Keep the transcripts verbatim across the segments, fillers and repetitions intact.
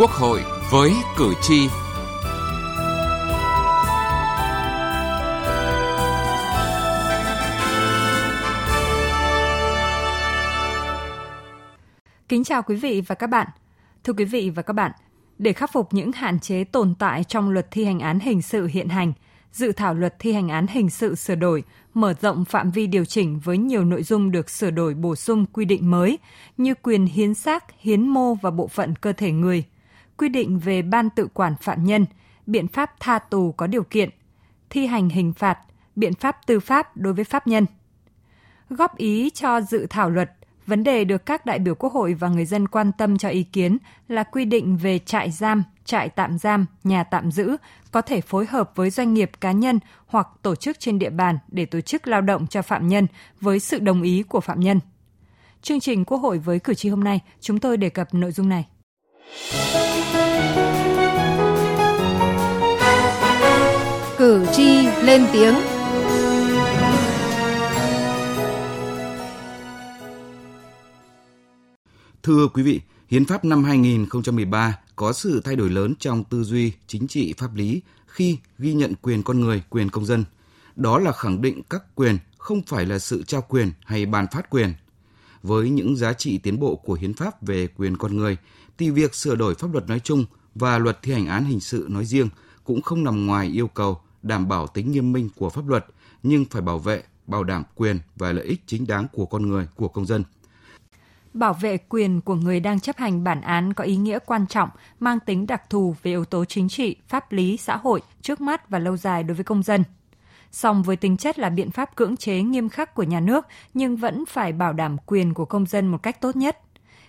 Quốc hội với cử tri. Kính chào quý vị và các bạn. Thưa quý vị và các bạn, để khắc phục những hạn chế tồn tại trong luật thi hành án hình sự hiện hành, dự thảo luật thi hành án hình sự sửa đổi mở rộng phạm vi điều chỉnh với nhiều nội dung được sửa đổi bổ sung quy định mới như quyền hiến xác, hiến mô và bộ phận cơ thể người, quy định về ban tự quản phạm nhân, biện pháp tha tù có điều kiện, thi hành hình phạt, biện pháp tư pháp đối với pháp nhân. Góp ý cho dự thảo luật, vấn đề được các đại biểu Quốc hội và người dân quan tâm cho ý kiến là quy định về trại giam, trại tạm giam, nhà tạm giữ có thể phối hợp với doanh nghiệp cá nhân hoặc tổ chức trên địa bàn để tổ chức lao động cho phạm nhân với sự đồng ý của phạm nhân. Chương trình Quốc hội với cử tri hôm nay, chúng tôi đề cập nội dung này. Cử tri lên tiếng. Thưa quý vị, Hiến pháp năm hai không một ba có sự thay đổi lớn trong tư duy chính trị pháp lý khi ghi nhận quyền con người, quyền công dân. Đó là khẳng định các quyền không phải là sự trao quyền hay ban phát quyền. Với những giá trị tiến bộ của Hiến pháp về quyền con người, thì việc sửa đổi pháp luật nói chung và luật thi hành án hình sự nói riêng cũng không nằm ngoài yêu cầu đảm bảo tính nghiêm minh của pháp luật, nhưng phải bảo vệ, bảo đảm quyền và lợi ích chính đáng của con người, của công dân. Bảo vệ quyền của người đang chấp hành bản án có ý nghĩa quan trọng, mang tính đặc thù về yếu tố chính trị, pháp lý, xã hội, trước mắt và lâu dài đối với công dân. Song với tính chất là biện pháp cưỡng chế nghiêm khắc của nhà nước nhưng vẫn phải bảo đảm quyền của công dân một cách tốt nhất.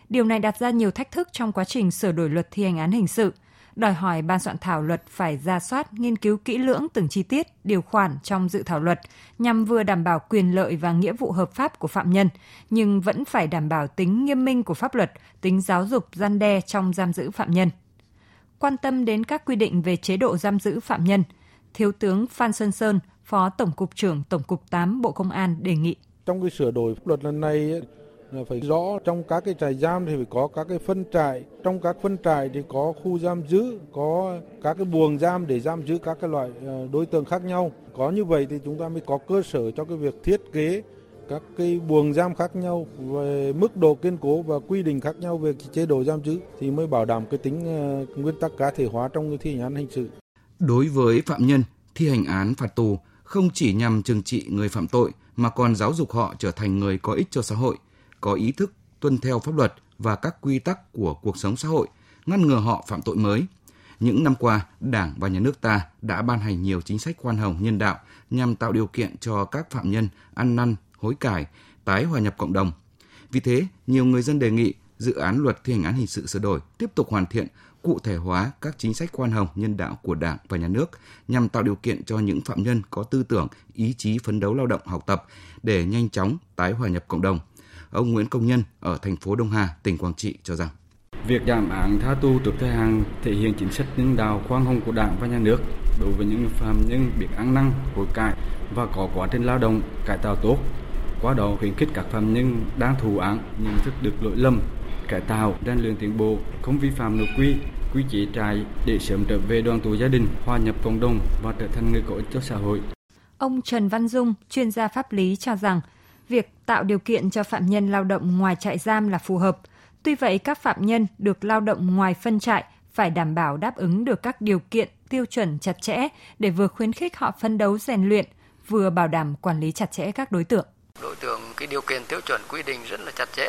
Điều này đặt ra nhiều thách thức trong quá trình sửa đổi luật thi hành án hình sự, đòi hỏi ban soạn thảo luật phải rà soát, nghiên cứu kỹ lưỡng từng chi tiết, điều khoản trong dự thảo luật nhằm vừa đảm bảo quyền lợi và nghĩa vụ hợp pháp của phạm nhân, nhưng vẫn phải đảm bảo tính nghiêm minh của pháp luật, tính giáo dục răn đe trong giam giữ phạm nhân. Quan tâm đến các quy định về chế độ giam giữ phạm nhân, Thiếu tướng Phan Xuân Sơn, Phó Tổng cục trưởng Tổng cục tám Bộ Công an đề nghị. Trong cái sửa đổi pháp luật lần này ấy, là phải rõ trong các cái trại giam thì phải có các cái phân trại, trong các phân trại thì có khu giam giữ, có các cái buồng giam để giam giữ các cái loại đối tượng khác nhau. Có như vậy thì chúng ta mới có cơ sở cho cái việc thiết kế các cái buồng giam khác nhau về mức độ kiên cố và quy định khác nhau về chế độ giam giữ thì mới bảo đảm cái tính nguyên tắc cá thể hóa trong cái thi hành án hình sự. Đối với phạm nhân, thi hành án phạt tù không chỉ nhằm trừng trị người phạm tội mà còn giáo dục họ trở thành người có ích cho xã hội, có ý thức tuân theo pháp luật và các quy tắc của cuộc sống xã hội, ngăn ngừa họ phạm tội mới. Những năm qua, Đảng và Nhà nước ta đã ban hành nhiều chính sách khoan hồng nhân đạo nhằm tạo điều kiện cho các phạm nhân ăn năn, hối cải, tái hòa nhập cộng đồng. Vì thế, nhiều người dân đề nghị dự án luật thi hành án hình sự sửa đổi tiếp tục hoàn thiện, cụ thể hóa các chính sách khoan hồng nhân đạo của Đảng và Nhà nước nhằm tạo điều kiện cho những phạm nhân có tư tưởng, ý chí phấn đấu lao động học tập để nhanh chóng tái hòa nhập cộng đồng. Ông Nguyễn Công Nhân ở thành phố Đông Hà, tỉnh Quảng Trị cho rằng việc giảm án tha tù trước thời hạn thể hiện chính sách nhân đạo khoan hồng của Đảng và Nhà nước đối với những phạm nhân biết ăn năn, hối cải và có quá trình lao động cải tạo tốt. Qua đó khuyến khích các phạm nhân đang thụ án nhận thức được lỗi lầm, cải tạo, rèn luyện tiến bộ, không vi phạm nội quy, quy chế trại để sớm trở về đoàn tụ gia đình, hòa nhập cộng đồng và trở thành người có ích cho xã hội. Ông Trần Văn Dung, chuyên gia pháp lý cho rằng việc tạo điều kiện cho phạm nhân lao động ngoài trại giam là phù hợp. Tuy vậy, các phạm nhân được lao động ngoài phân trại phải đảm bảo đáp ứng được các điều kiện, tiêu chuẩn chặt chẽ để vừa khuyến khích họ phấn đấu rèn luyện, vừa bảo đảm quản lý chặt chẽ các đối tượng. Đối tượng cái điều kiện tiêu chuẩn quy định rất là chặt chẽ.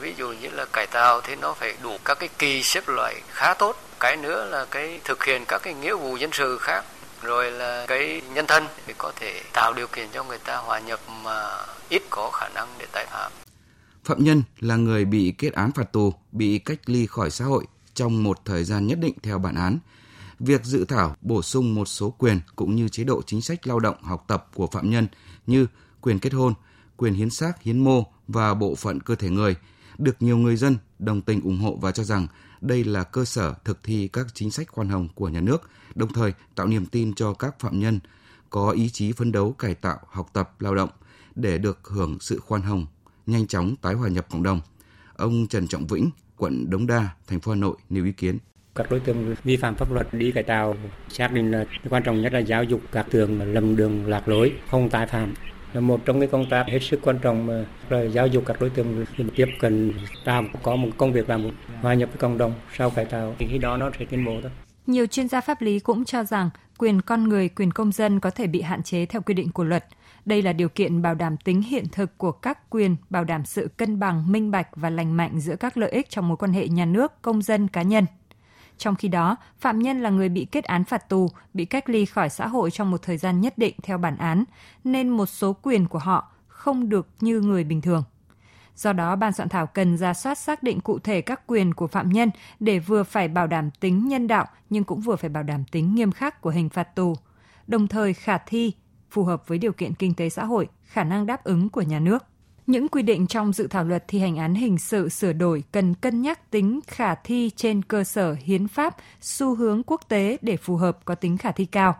Ví dụ như là cải tạo thì nó phải đủ các cái kỳ xếp loại khá tốt. Cái nữa là cái thực hiện các cái nghĩa vụ dân sự khác. Rồi là cái nhân thân thì có thể tạo điều kiện cho người ta hòa nhập mà ít có khả năng để tái phạm. Phạm nhân là người bị kết án phạt tù, bị cách ly khỏi xã hội trong một thời gian nhất định theo bản án. Việc dự thảo bổ sung một số quyền cũng như chế độ chính sách lao động học tập của phạm nhân như quyền kết hôn, quyền hiến xác, hiến mô và bộ phận cơ thể người được nhiều người dân đồng tình ủng hộ và cho rằng đây là cơ sở thực thi các chính sách khoan hồng của nhà nước, đồng thời tạo niềm tin cho các phạm nhân có ý chí phấn đấu cải tạo, học tập, lao động để được hưởng sự khoan hồng, nhanh chóng tái hòa nhập cộng đồng. Ông Trần Trọng Vĩnh, quận Đống Đa, thành phố Hà Nội nêu ý kiến. Các đối tượng vi phạm pháp luật đi cải tạo, xác định là quan trọng nhất là giáo dục các tường lầm đường lạc lối, không tái phạm là một trong cái công tác hết sức quan trọng, là giáo dục các đối tượng tiếp cận làm, có một công việc làm, hòa nhập với cộng đồng sau cải tạo thì khi đó nó sẽ tiến bộ thôi. Nhiều chuyên gia pháp lý cũng cho rằng quyền con người, quyền công dân có thể bị hạn chế theo quy định của luật. Đây là điều kiện bảo đảm tính hiện thực của các quyền, bảo đảm sự cân bằng, minh bạch và lành mạnh giữa các lợi ích trong mối quan hệ nhà nước, công dân, cá nhân. Trong khi đó, phạm nhân là người bị kết án phạt tù, bị cách ly khỏi xã hội trong một thời gian nhất định theo bản án, nên một số quyền của họ không được như người bình thường. Do đó, ban soạn thảo cần rà soát xác định cụ thể các quyền của phạm nhân để vừa phải bảo đảm tính nhân đạo nhưng cũng vừa phải bảo đảm tính nghiêm khắc của hình phạt tù, đồng thời khả thi, phù hợp với điều kiện kinh tế xã hội, khả năng đáp ứng của nhà nước. Những quy định trong dự thảo luật thi hành án hình sự sửa đổi cần cân nhắc tính khả thi trên cơ sở hiến pháp, xu hướng quốc tế để phù hợp, có tính khả thi cao.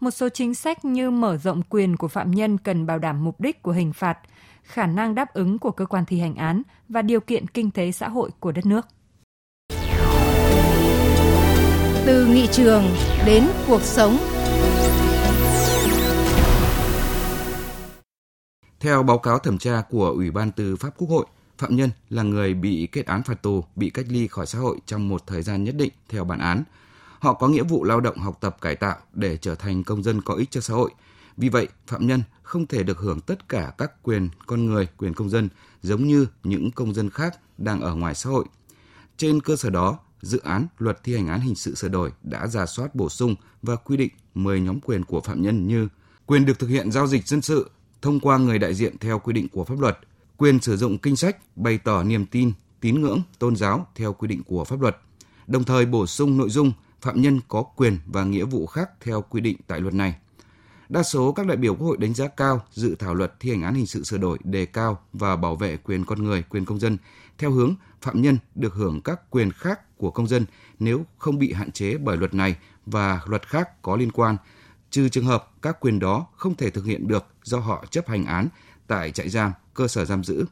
Một số chính sách như mở rộng quyền của phạm nhân cần bảo đảm mục đích của hình phạt, khả năng đáp ứng của cơ quan thi hành án và điều kiện kinh tế xã hội của đất nước. Từ nghị trường đến cuộc sống. Theo báo cáo thẩm tra của Ủy ban Tư pháp Quốc hội, phạm nhân là người bị kết án phạt tù, bị cách ly khỏi xã hội trong một thời gian nhất định theo bản án. Họ có nghĩa vụ lao động, học tập, cải tạo để trở thành công dân có ích cho xã hội. Vì vậy, phạm nhân không thể được hưởng tất cả các quyền con người, quyền công dân giống như những công dân khác đang ở ngoài xã hội. Trên cơ sở đó, dự án luật thi hành án hình sự sửa đổi đã rà soát, bổ sung và quy định mười nhóm quyền của phạm nhân như quyền được thực hiện giao dịch dân sự thông qua người đại diện theo quy định của pháp luật, quyền sử dụng kinh sách, bày tỏ niềm tin, tín ngưỡng, tôn giáo theo quy định của pháp luật. Đồng thời bổ sung nội dung phạm nhân có quyền và nghĩa vụ khác theo quy định tại luật này. Đa số các đại biểu Quốc hội đánh giá cao dự thảo luật thi hành án hình sự sửa đổi đề cao và bảo vệ quyền con người, quyền công dân theo hướng phạm nhân được hưởng các quyền khác của công dân nếu không bị hạn chế bởi luật này và luật khác có liên quan, trừ trường hợp các quyền đó không thể thực hiện được do họ chấp hành án tại trại giam, cơ sở giam giữ.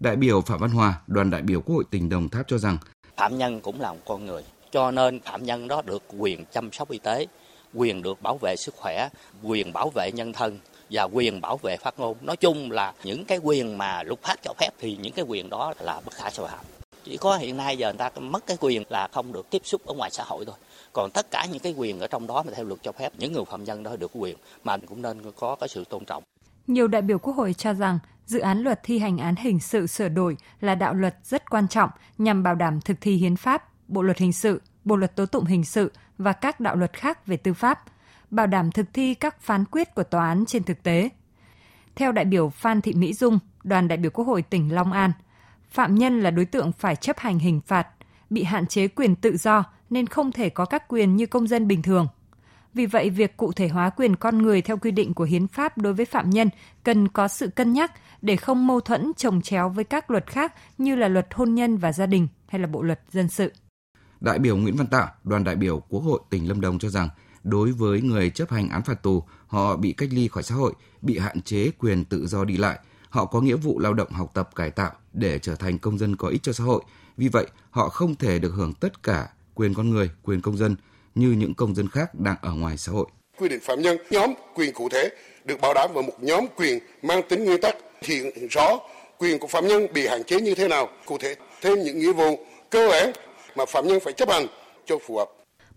Đại biểu Phạm Văn Hòa, đoàn đại biểu Quốc hội tỉnh Đồng Tháp cho rằng phạm nhân cũng là một con người, cho nên phạm nhân đó được quyền chăm sóc y tế, quyền được bảo vệ sức khỏe, quyền bảo vệ nhân thân và quyền bảo vệ phát ngôn. Nói chung là những cái quyền mà luật pháp cho phép thì những cái quyền đó là bất khả xâm phạm. Chỉ có hiện nay giờ người ta mất cái quyền là không được tiếp xúc ở ngoài xã hội thôi. Còn tất cả những cái quyền ở trong đó mà theo luật cho phép, những người phạm nhân đó được quyền mà cũng nên có cái sự tôn trọng. Nhiều đại biểu Quốc hội cho rằng dự án luật thi hành án hình sự sửa đổi là đạo luật rất quan trọng nhằm bảo đảm thực thi hiến pháp, bộ luật hình sự, bộ luật tố tụng hình sự và các đạo luật khác về tư pháp, bảo đảm thực thi các phán quyết của tòa án trên thực tế. Theo đại biểu Phan Thị Mỹ Dung, đoàn đại biểu Quốc hội tỉnh Long An, phạm nhân là đối tượng phải chấp hành hình phạt, bị hạn chế quyền tự do nên không thể có các quyền như công dân bình thường. Vì vậy, việc cụ thể hóa quyền con người theo quy định của hiến pháp đối với phạm nhân cần có sự cân nhắc để không mâu thuẫn chồng chéo với các luật khác như là luật hôn nhân và gia đình hay là bộ luật dân sự. Đại biểu Nguyễn Văn Tạo, đoàn đại biểu Quốc hội tỉnh Lâm Đồng cho rằng đối với người chấp hành án phạt tù, họ bị cách ly khỏi xã hội, bị hạn chế quyền tự do đi lại, họ có nghĩa vụ lao động, học tập, cải tạo để trở thành công dân có ích cho xã hội. Vì vậy, họ không thể được hưởng tất cả quyền con người, quyền công dân như những công dân khác đang ở ngoài xã hội. Quy định phạm nhân nhóm quyền cụ thể được bảo đảm vào một nhóm quyền mang tính nguyên tắc, hiện rõ quyền của phạm nhân bị hạn chế như thế nào, cụ thể thêm những nghĩa vụ cơ bản mà phạm nhân phải chấp hành cho phù hợp.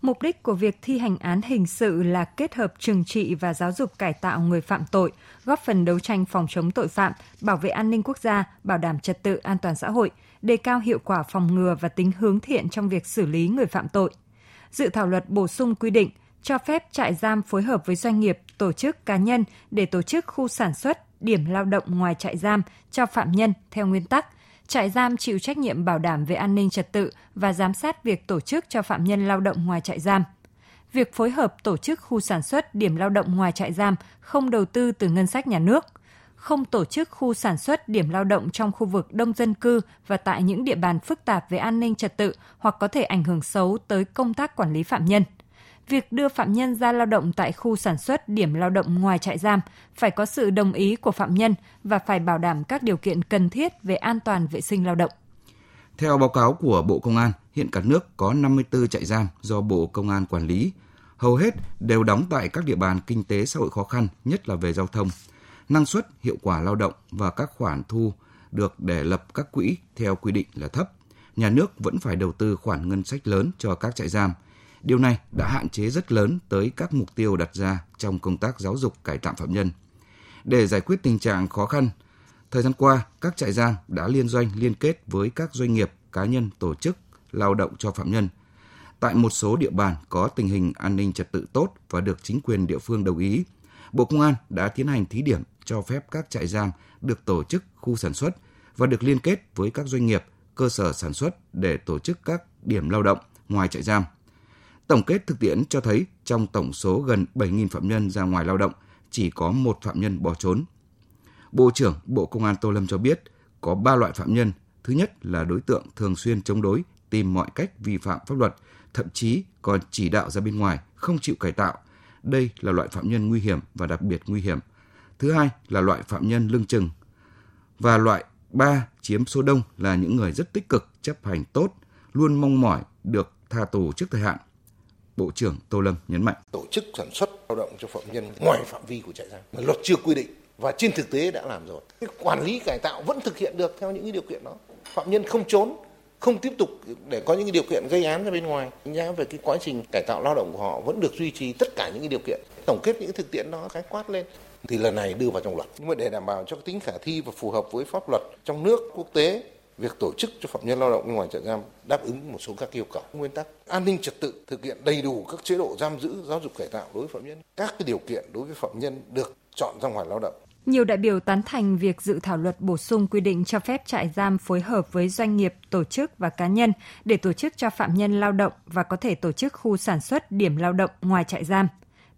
Mục đích của việc thi hành án hình sự là kết hợp trừng trị và giáo dục cải tạo người phạm tội, góp phần đấu tranh phòng chống tội phạm, bảo vệ an ninh quốc gia, bảo đảm trật tự an toàn xã hội, đề cao hiệu quả phòng ngừa và tính hướng thiện trong việc xử lý người phạm tội. Dự thảo luật bổ sung quy định cho phép trại giam phối hợp với doanh nghiệp, tổ chức cá nhân để tổ chức khu sản xuất, điểm lao động ngoài trại giam cho phạm nhân theo nguyên tắc trại giam chịu trách nhiệm bảo đảm về an ninh trật tự và giám sát việc tổ chức cho phạm nhân lao động ngoài trại giam. Việc phối hợp tổ chức khu sản xuất, điểm lao động ngoài trại giam không đầu tư từ ngân sách nhà nước, không tổ chức khu sản xuất, điểm lao động trong khu vực đông dân cư và tại những địa bàn phức tạp về an ninh trật tự hoặc có thể ảnh hưởng xấu tới công tác quản lý phạm nhân. Việc đưa phạm nhân ra lao động tại khu sản xuất, điểm lao động ngoài trại giam phải có sự đồng ý của phạm nhân và phải bảo đảm các điều kiện cần thiết về an toàn vệ sinh lao động. Theo báo cáo của Bộ Công an, hiện cả nước có năm mươi tư trại giam do Bộ Công an quản lý. Hầu hết đều đóng tại các địa bàn kinh tế xã hội khó khăn, nhất là về giao thông. Năng suất, hiệu quả lao động và các khoản thu được để lập các quỹ theo quy định là thấp. Nhà nước vẫn phải đầu tư khoản ngân sách lớn cho các trại giam. Điều này đã hạn chế rất lớn tới các mục tiêu đặt ra trong công tác giáo dục cải tạo phạm nhân. Để giải quyết tình trạng khó khăn, thời gian qua, các trại giam đã liên doanh liên kết với các doanh nghiệp, cá nhân, tổ chức, lao động cho phạm nhân. Tại một số địa bàn có tình hình an ninh trật tự tốt và được chính quyền địa phương đồng ý, Bộ Công an đã tiến hành thí điểm cho phép các trại giam được tổ chức khu sản xuất và được liên kết với các doanh nghiệp, cơ sở sản xuất để tổ chức các điểm lao động ngoài trại giam. Tổng kết thực tiễn cho thấy trong tổng số gần bảy nghìn phạm nhân ra ngoài lao động, chỉ có một phạm nhân bỏ trốn. Bộ trưởng Bộ Công an Tô Lâm cho biết có ba loại phạm nhân. Thứ nhất là đối tượng thường xuyên chống đối, tìm mọi cách vi phạm pháp luật, thậm chí còn chỉ đạo ra bên ngoài, không chịu cải tạo. Đây là loại phạm nhân nguy hiểm và đặc biệt nguy hiểm. Thứ hai là loại phạm nhân lưng chừng. Và loại ba chiếm số đông là những người rất tích cực, chấp hành tốt, luôn mong mỏi được tha tù trước thời hạn. Bộ trưởng Tô Lâm nhấn mạnh. Tổ chức sản xuất lao động cho phạm nhân ngoài phạm vi của trại giam mà luật chưa quy định. Và trên thực tế đã làm rồi. Cái quản lý cải tạo vẫn thực hiện được theo những điều kiện đó. Phạm nhân không trốn, không tiếp tục để có những điều kiện gây án ra bên ngoài. Nhá về cái quá trình cải tạo lao động của họ vẫn được duy trì tất cả những điều kiện. Tổng kết những thực tiễn đó khái quát lên thì lần này đưa vào trong luật. Nhưng mà để đảm bảo cho tính khả thi và phù hợp với pháp luật trong nước, quốc tế, việc tổ chức cho phạm nhân lao động ngoài trại giam đáp ứng một số các yêu cầu nguyên tắc an ninh trật tự, thực hiện đầy đủ các chế độ giam giữ, giáo dục cải tạo đối với phạm nhân, các cái điều kiện đối với phạm nhân được chọn ra ngoài lao động. Nhiều đại biểu tán thành việc dự thảo luật bổ sung quy định cho phép trại giam phối hợp với doanh nghiệp, tổ chức và cá nhân để tổ chức cho phạm nhân lao động và có thể tổ chức khu sản xuất điểm lao động ngoài trại giam.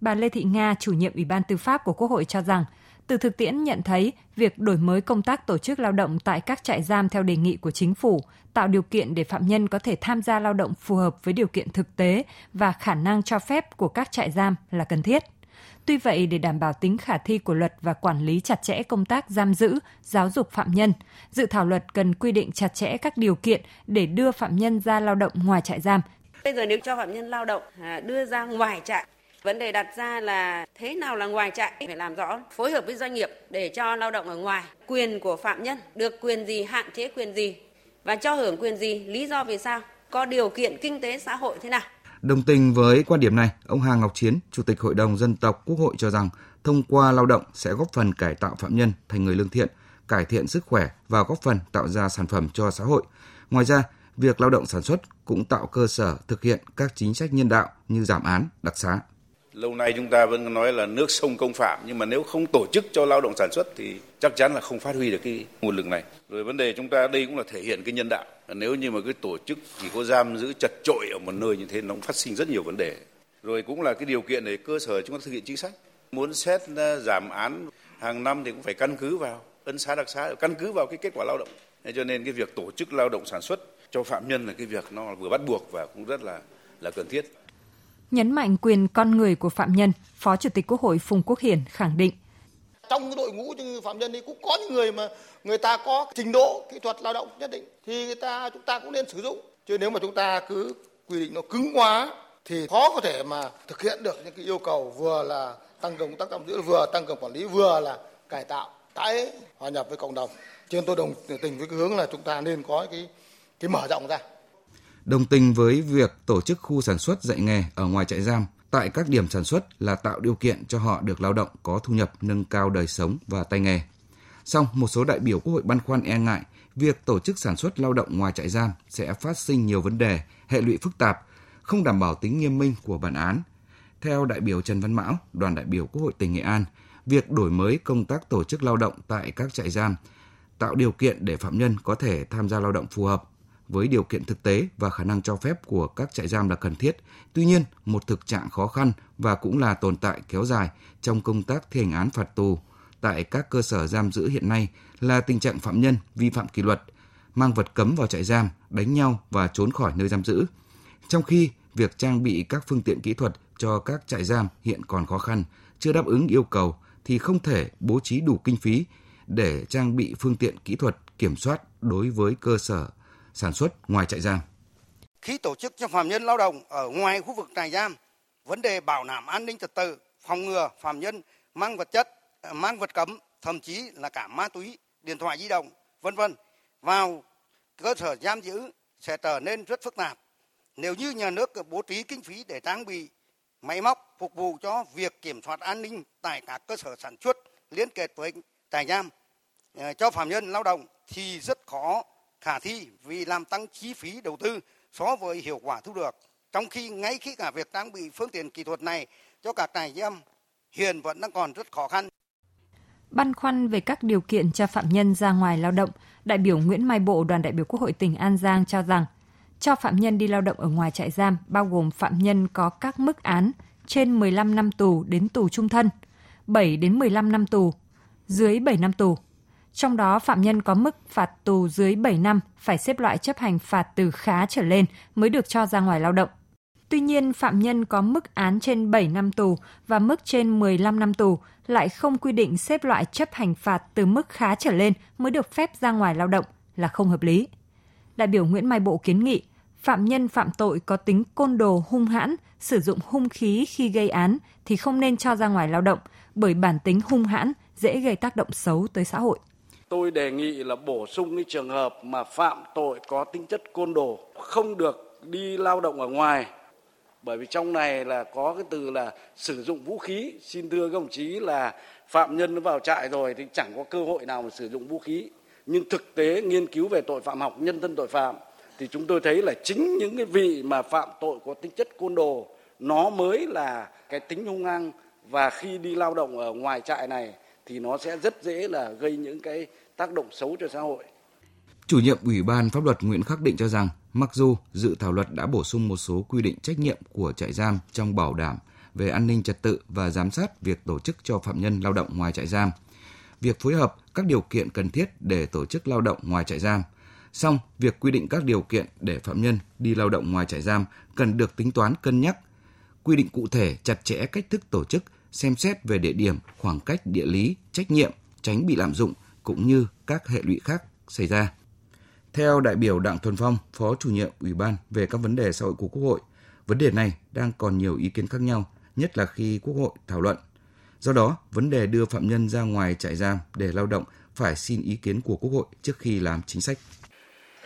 Bà Lê Thị Nga, chủ nhiệm Ủy ban Tư pháp của Quốc hội cho rằng, từ thực tiễn nhận thấy việc đổi mới công tác tổ chức lao động tại các trại giam theo đề nghị của chính phủ, tạo điều kiện để phạm nhân có thể tham gia lao động phù hợp với điều kiện thực tế và khả năng cho phép của các trại giam là cần thiết. Tuy vậy, để đảm bảo tính khả thi của luật và quản lý chặt chẽ công tác giam giữ, giáo dục phạm nhân, dự thảo luật cần quy định chặt chẽ các điều kiện để đưa phạm nhân ra lao động ngoài trại giam. Bây giờ nếu cho phạm nhân lao động đưa ra ngoài trại, vấn đề đặt ra là thế nào là ngoài trại, phải làm rõ, phối hợp với doanh nghiệp để cho lao động ở ngoài. Quyền của phạm nhân được quyền gì, hạn chế quyền gì và cho hưởng quyền gì, lý do vì sao, có điều kiện kinh tế xã hội thế nào. Đồng tình với quan điểm này, ông Hà Ngọc Chiến, Chủ tịch Hội đồng Dân tộc Quốc hội cho rằng thông qua lao động sẽ góp phần cải tạo phạm nhân thành người lương thiện, cải thiện sức khỏe và góp phần tạo ra sản phẩm cho xã hội. Ngoài ra, việc lao động sản xuất cũng tạo cơ sở thực hiện các chính sách nhân đạo như giảm án, đặc xá. Lâu nay chúng ta vẫn nói là nước sông công phạm, nhưng mà nếu không tổ chức cho lao động sản xuất thì chắc chắn là không phát huy được cái nguồn lực này. Rồi vấn đề chúng ta đây cũng là thể hiện cái nhân đạo. Nếu như mà cái tổ chức chỉ có giam giữ chật chội ở một nơi như thế nó cũng phát sinh rất nhiều vấn đề. Rồi cũng là cái điều kiện để cơ sở chúng ta thực hiện chính sách. Muốn xét giảm án hàng năm thì cũng phải căn cứ vào ân xá đặc xá, căn cứ vào cái kết quả lao động. Cho nên cái việc tổ chức lao động sản xuất cho phạm nhân là cái việc nó vừa bắt buộc và cũng rất là là cần thiết. Nhấn mạnh quyền con người của phạm nhân, Phó Chủ tịch Quốc hội Phùng Quốc Hiển khẳng định. Trong cái đội ngũ phạm nhân ấy cũng có những người mà người ta có trình độ kỹ thuật lao động nhất định thì người ta chúng ta cũng nên sử dụng. Chứ nếu mà chúng ta cứ quy định nó cứng quá thì khó có thể mà thực hiện được những cái yêu cầu vừa là tăng cường tác giam giữ, vừa tăng cường quản lý, vừa là cải tạo, tái hòa nhập với cộng đồng. Cho nên tôi đồng tình với cái hướng là chúng ta nên có cái cái mở rộng ra. Đồng tình với việc tổ chức khu sản xuất dạy nghề ở ngoài trại giam tại các điểm sản xuất là tạo điều kiện cho họ được lao động có thu nhập, nâng cao đời sống và tay nghề. Song, một số đại biểu Quốc hội băn khoăn e ngại việc tổ chức sản xuất lao động ngoài trại giam sẽ phát sinh nhiều vấn đề, hệ lụy phức tạp, không đảm bảo tính nghiêm minh của bản án. Theo đại biểu Trần Văn Mão, đoàn đại biểu Quốc hội tỉnh Nghệ An, việc đổi mới công tác tổ chức lao động tại các trại giam tạo điều kiện để phạm nhân có thể tham gia lao động phù hợp với điều kiện thực tế và khả năng cho phép của các trại giam là cần thiết. Tuy nhiên, một thực trạng khó khăn và cũng là tồn tại kéo dài trong công tác thi hành án phạt tù tại các cơ sở giam giữ hiện nay là tình trạng phạm nhân vi phạm kỷ luật, mang vật cấm vào trại giam, đánh nhau và trốn khỏi nơi giam giữ. Trong khi việc trang bị các phương tiện kỹ thuật cho các trại giam hiện còn khó khăn, chưa đáp ứng yêu cầu thì không thể bố trí đủ kinh phí để trang bị phương tiện kỹ thuật kiểm soát đối với cơ sở sản xuất ngoài trại giam. Khi tổ chức cho phạm nhân lao động ở ngoài khu vực trại giam, vấn đề bảo đảm an ninh trật tự, phòng ngừa phạm nhân mang vật chất, mang vật cấm, thậm chí là cả ma túy, điện thoại di động, vân vân vào cơ sở giam giữ sẽ trở nên rất phức tạp. Nếu như nhà nước bố trí kinh phí để trang bị máy móc phục vụ cho việc kiểm soát an ninh tại các cơ sở sản xuất liên kết với trại giam cho phạm nhân lao động thì rất khó khả thi, vì làm tăng chi phí đầu tư so với hiệu quả thu được. Trong khi ngay khi cả việc trang bị phương tiện kỹ thuật này cho các trại giam hiện vẫn đang còn rất khó khăn. Băn khoăn về các điều kiện cho phạm nhân ra ngoài lao động, đại biểu Nguyễn Mai Bộ, đoàn đại biểu Quốc hội tỉnh An Giang cho rằng cho phạm nhân đi lao động ở ngoài trại giam bao gồm phạm nhân có các mức án trên mười lăm năm tù đến tù chung thân, bảy đến mười lăm năm tù, dưới bảy năm tù. Trong đó, phạm nhân có mức phạt tù dưới bảy năm phải xếp loại chấp hành phạt từ khá trở lên mới được cho ra ngoài lao động. Tuy nhiên, phạm nhân có mức án trên bảy năm tù và mức trên mười lăm năm tù lại không quy định xếp loại chấp hành phạt từ mức khá trở lên mới được phép ra ngoài lao động là không hợp lý. Đại biểu Nguyễn Mai Bộ kiến nghị, phạm nhân phạm tội có tính côn đồ hung hãn, sử dụng hung khí khi gây án thì không nên cho ra ngoài lao động bởi bản tính hung hãn dễ gây tác động xấu tới xã hội. Tôi đề nghị là bổ sung cái trường hợp mà phạm tội có tính chất côn đồ không được đi lao động ở ngoài. Bởi vì trong này là có cái từ là sử dụng vũ khí. Xin thưa các đồng chí là phạm nhân nó vào trại rồi thì chẳng có cơ hội nào mà sử dụng vũ khí. Nhưng thực tế nghiên cứu về tội phạm học nhân thân tội phạm thì chúng tôi thấy là chính những cái vị mà phạm tội có tính chất côn đồ nó mới là cái tính hung hăng, và khi đi lao động ở ngoài trại này thì nó sẽ rất dễ là gây những cái tác động xấu cho xã hội. Chủ nhiệm Ủy ban Pháp luật Nguyễn Khắc Định cho rằng mặc dù dự thảo luật đã bổ sung một số quy định trách nhiệm của trại giam trong bảo đảm về an ninh trật tự và giám sát việc tổ chức cho phạm nhân lao động ngoài trại giam, việc phối hợp các điều kiện cần thiết để tổ chức lao động ngoài trại giam. Song, việc quy định các điều kiện để phạm nhân đi lao động ngoài trại giam cần được tính toán cân nhắc, quy định cụ thể chặt chẽ cách thức tổ chức, xem xét về địa điểm, khoảng cách địa lý, trách nhiệm, tránh bị lạm dụng cũng như các hệ lụy khác xảy ra. Theo đại biểu Đặng Thuần Phong, Phó Chủ nhiệm Ủy ban về các vấn đề xã hội của Quốc hội, vấn đề này đang còn nhiều ý kiến khác nhau, nhất là khi Quốc hội thảo luận. Do đó, vấn đề đưa phạm nhân ra ngoài trại giam để lao động phải xin ý kiến của Quốc hội trước khi làm chính sách.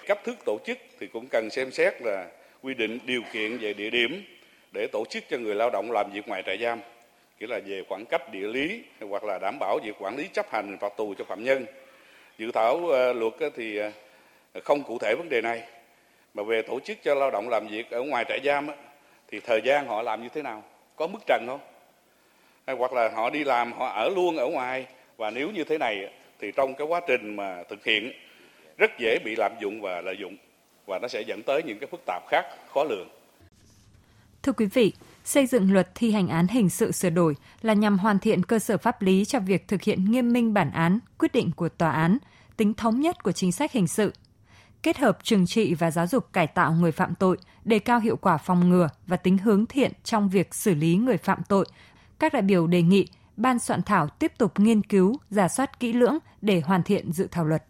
Cách thức tổ chức thì cũng cần xem xét là quy định điều kiện về địa điểm để tổ chức cho người lao động làm việc ngoài trại giam, nghĩa là về khoảng cách địa lý hoặc là đảm bảo việc quản lý chấp hành phạt tù cho phạm nhân. Dự thảo luật thì không cụ thể vấn đề này, mà về tổ chức cho lao động làm việc ở ngoài trại giam thì thời gian họ làm như thế nào, có mức trần không? Hoặc là họ đi làm, họ ở luôn ở ngoài, và nếu như thế này thì trong cái quá trình mà thực hiện rất dễ bị lạm dụng và lợi dụng, và nó sẽ dẫn tới những cái phức tạp khác khó lường. Thưa quý vị, xây dựng luật thi hành án hình sự sửa đổi là nhằm hoàn thiện cơ sở pháp lý cho việc thực hiện nghiêm minh bản án, quyết định của tòa án, tính thống nhất của chính sách hình sự, kết hợp trừng trị và giáo dục cải tạo người phạm tội, đề cao hiệu quả phòng ngừa và tính hướng thiện trong việc xử lý người phạm tội. Các đại biểu đề nghị ban soạn thảo tiếp tục nghiên cứu, rà soát kỹ lưỡng để hoàn thiện dự thảo luật.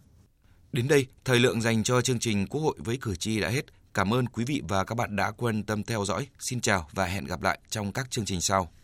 Đến đây, thời lượng dành cho chương trình Quốc hội với cử tri đã hết. Cảm ơn quý vị và các bạn đã quan tâm theo dõi. Xin chào và hẹn gặp lại trong các chương trình sau.